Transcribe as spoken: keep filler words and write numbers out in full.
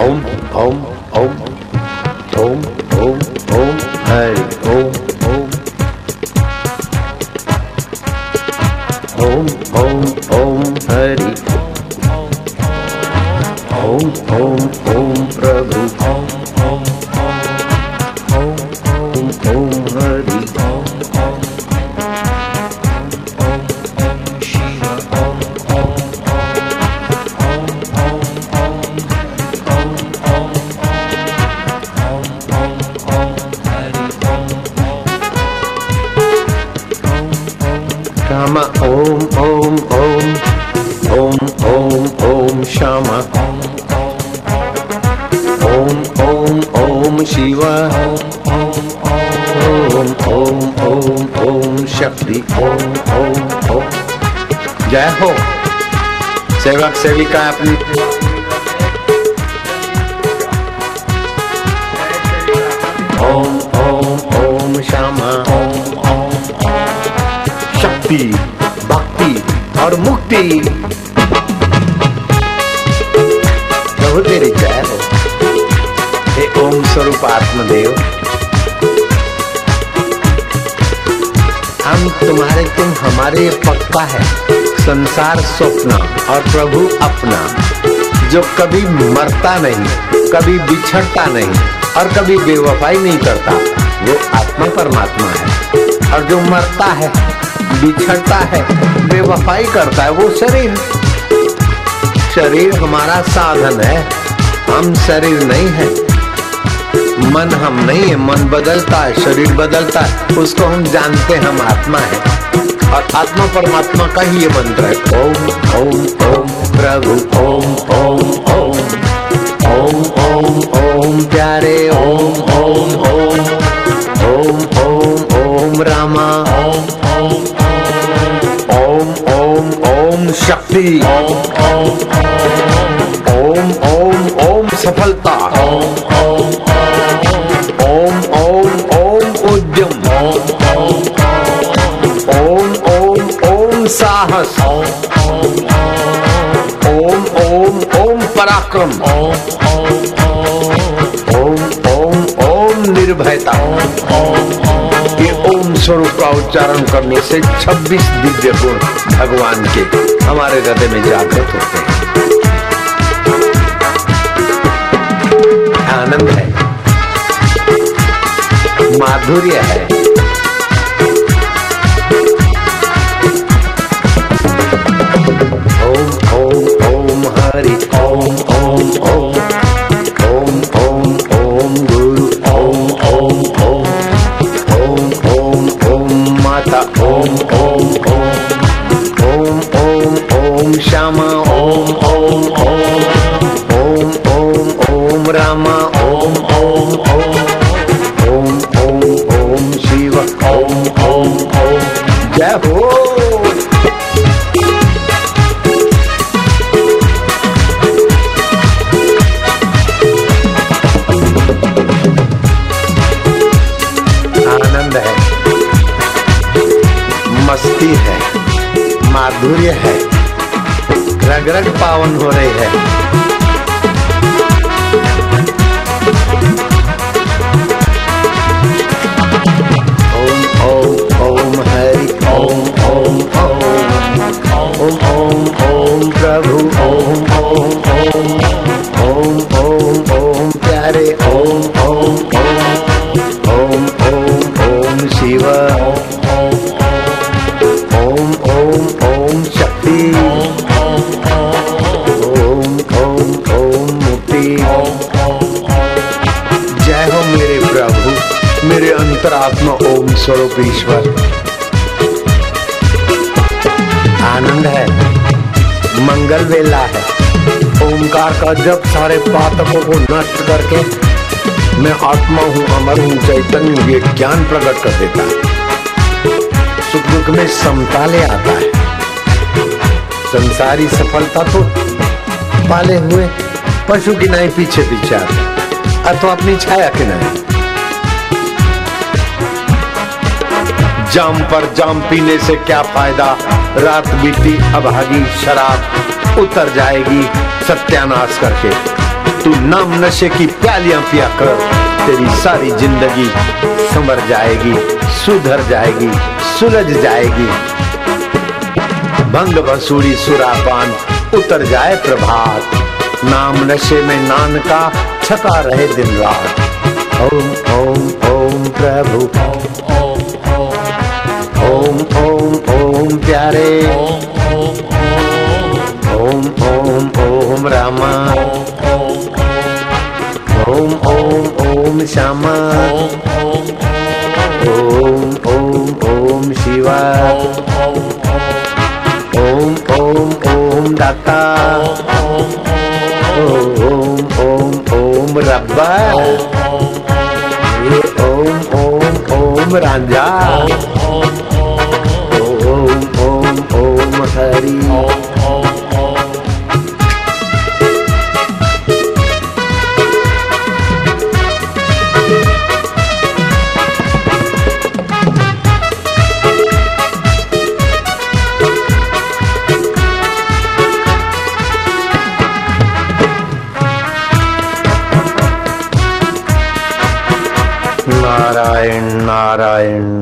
ओम ओम ओम ओम ओम ओम हरि ओम ओम ओम ओम ओम हरि ओम ओम ओम प्रभु Om Om Om Om Om Hari Om Om Om Om Shiva Om Om Om Om Om Shama Om Om Om Om Om Om Shama Om Om Om Om Shiva Om Om Om Om Om Shakti Om Om Om Jai Ho Sevak Sevika apni Om Om Om Shama Om भक्ति और मुक्ति प्रभु तेरी जय हो। हे ओम स्वरूप आत्मदेव, हम तुम्हारे तुम हमारे पक्का है। संसार स्वप्न और प्रभु अपना, जो कभी मरता नहीं, कभी बिछड़ता नहीं और कभी बेवफाई नहीं करता, वो आत्मा परमात्मा है। और जो मरता है, बिछड़ता है, बेवफाई करता है, वो शरीर। शरीर हमारा साधन है, हम शरीर नहीं है। मन हम नहीं है, मन बदलता है, शरीर बदलता है, उसको हम जानते हैं, हम आत्मा है। और आत्मा परमात्मा का ही ये मंत्र है। ओम ओम ओम प्रभु ओम ओम ओम ओम ओम ओम प्यारे ओम ओम ओम ओम ओम ओम रामा ओम शक्ति ओम ओम ओम ओम ओम सफलता ओम ओम ओम ओम ओम उद्यम ओम ओम ओम ओम साहस ओम ओम ओम ओम पराक्रम ओम ओम ओम ओम निर्भयता। ये ओम स्वरूप का उच्चारण करने से छब्बीस दिव्य गुण भगवान के हमारे हृदय में जागृत होते हैं। आनंद है, माधुर्य है, ओम ओम ओम हरि ओम ओम ओम ओम ओम ओम गुरु ओम ओम ओम ओम ओम ओम माता Om Om Om Shama Om Om Om Om Om Om Rama Om Om Om Om Om Om Shiva Om Om Om Jai Ho आनंद है, मस्ती है, माधुर्य है, रग रग पावन हो रही है। ओम ओम ओम हरि ओम ओम ओम ओम ओम ओम प्रभु ओम ओम ओम ओम ओम ओम प्यारे ओम ओम ओम ओम ओम ओम शिवा ओम ओम ओम शक्ति आत्मा ओम स्वरूप ईश्वर। आनंद है, मंगल वेला है। ओमकार का जप सारे पातकों को नष्ट करके मैं आत्मा हूँ, अमर हूँ, चैतन्य हूँ, ये ज्ञान प्रकट कर देता है। सुख दुख में समता ले आता है। संसारी सफलता तो पाले हुए पशु की नाई पीछे पीछे आता, अथवा अपनी छाया की नाई। जाम पर जाम पीने से क्या फायदा, रात बीती अभागी शराब उतर जाएगी सत्यानाश करके। तू नाम नशे की प्यालियां पिया कर, तेरी सारी जिंदगी संवर जाएगी, सुधर जाएगी, सुलझ जाएगी। भंग भसूड़ी सुरापान उतर जाए प्रभात, नाम नशे में नान का छका रहे दिन रात। ओम ओम ओम प्रभु ओम ओम ओम प्यारे ओम ओम ओम रामा ओम ओम ओम श्यामा ओम ओम ओम शिवा ओम ओम ओम दाता ओम ओम ओम रब्बा ओम ओम ओम रांझा ओम ओम ओम हरि। नारायण नारायण।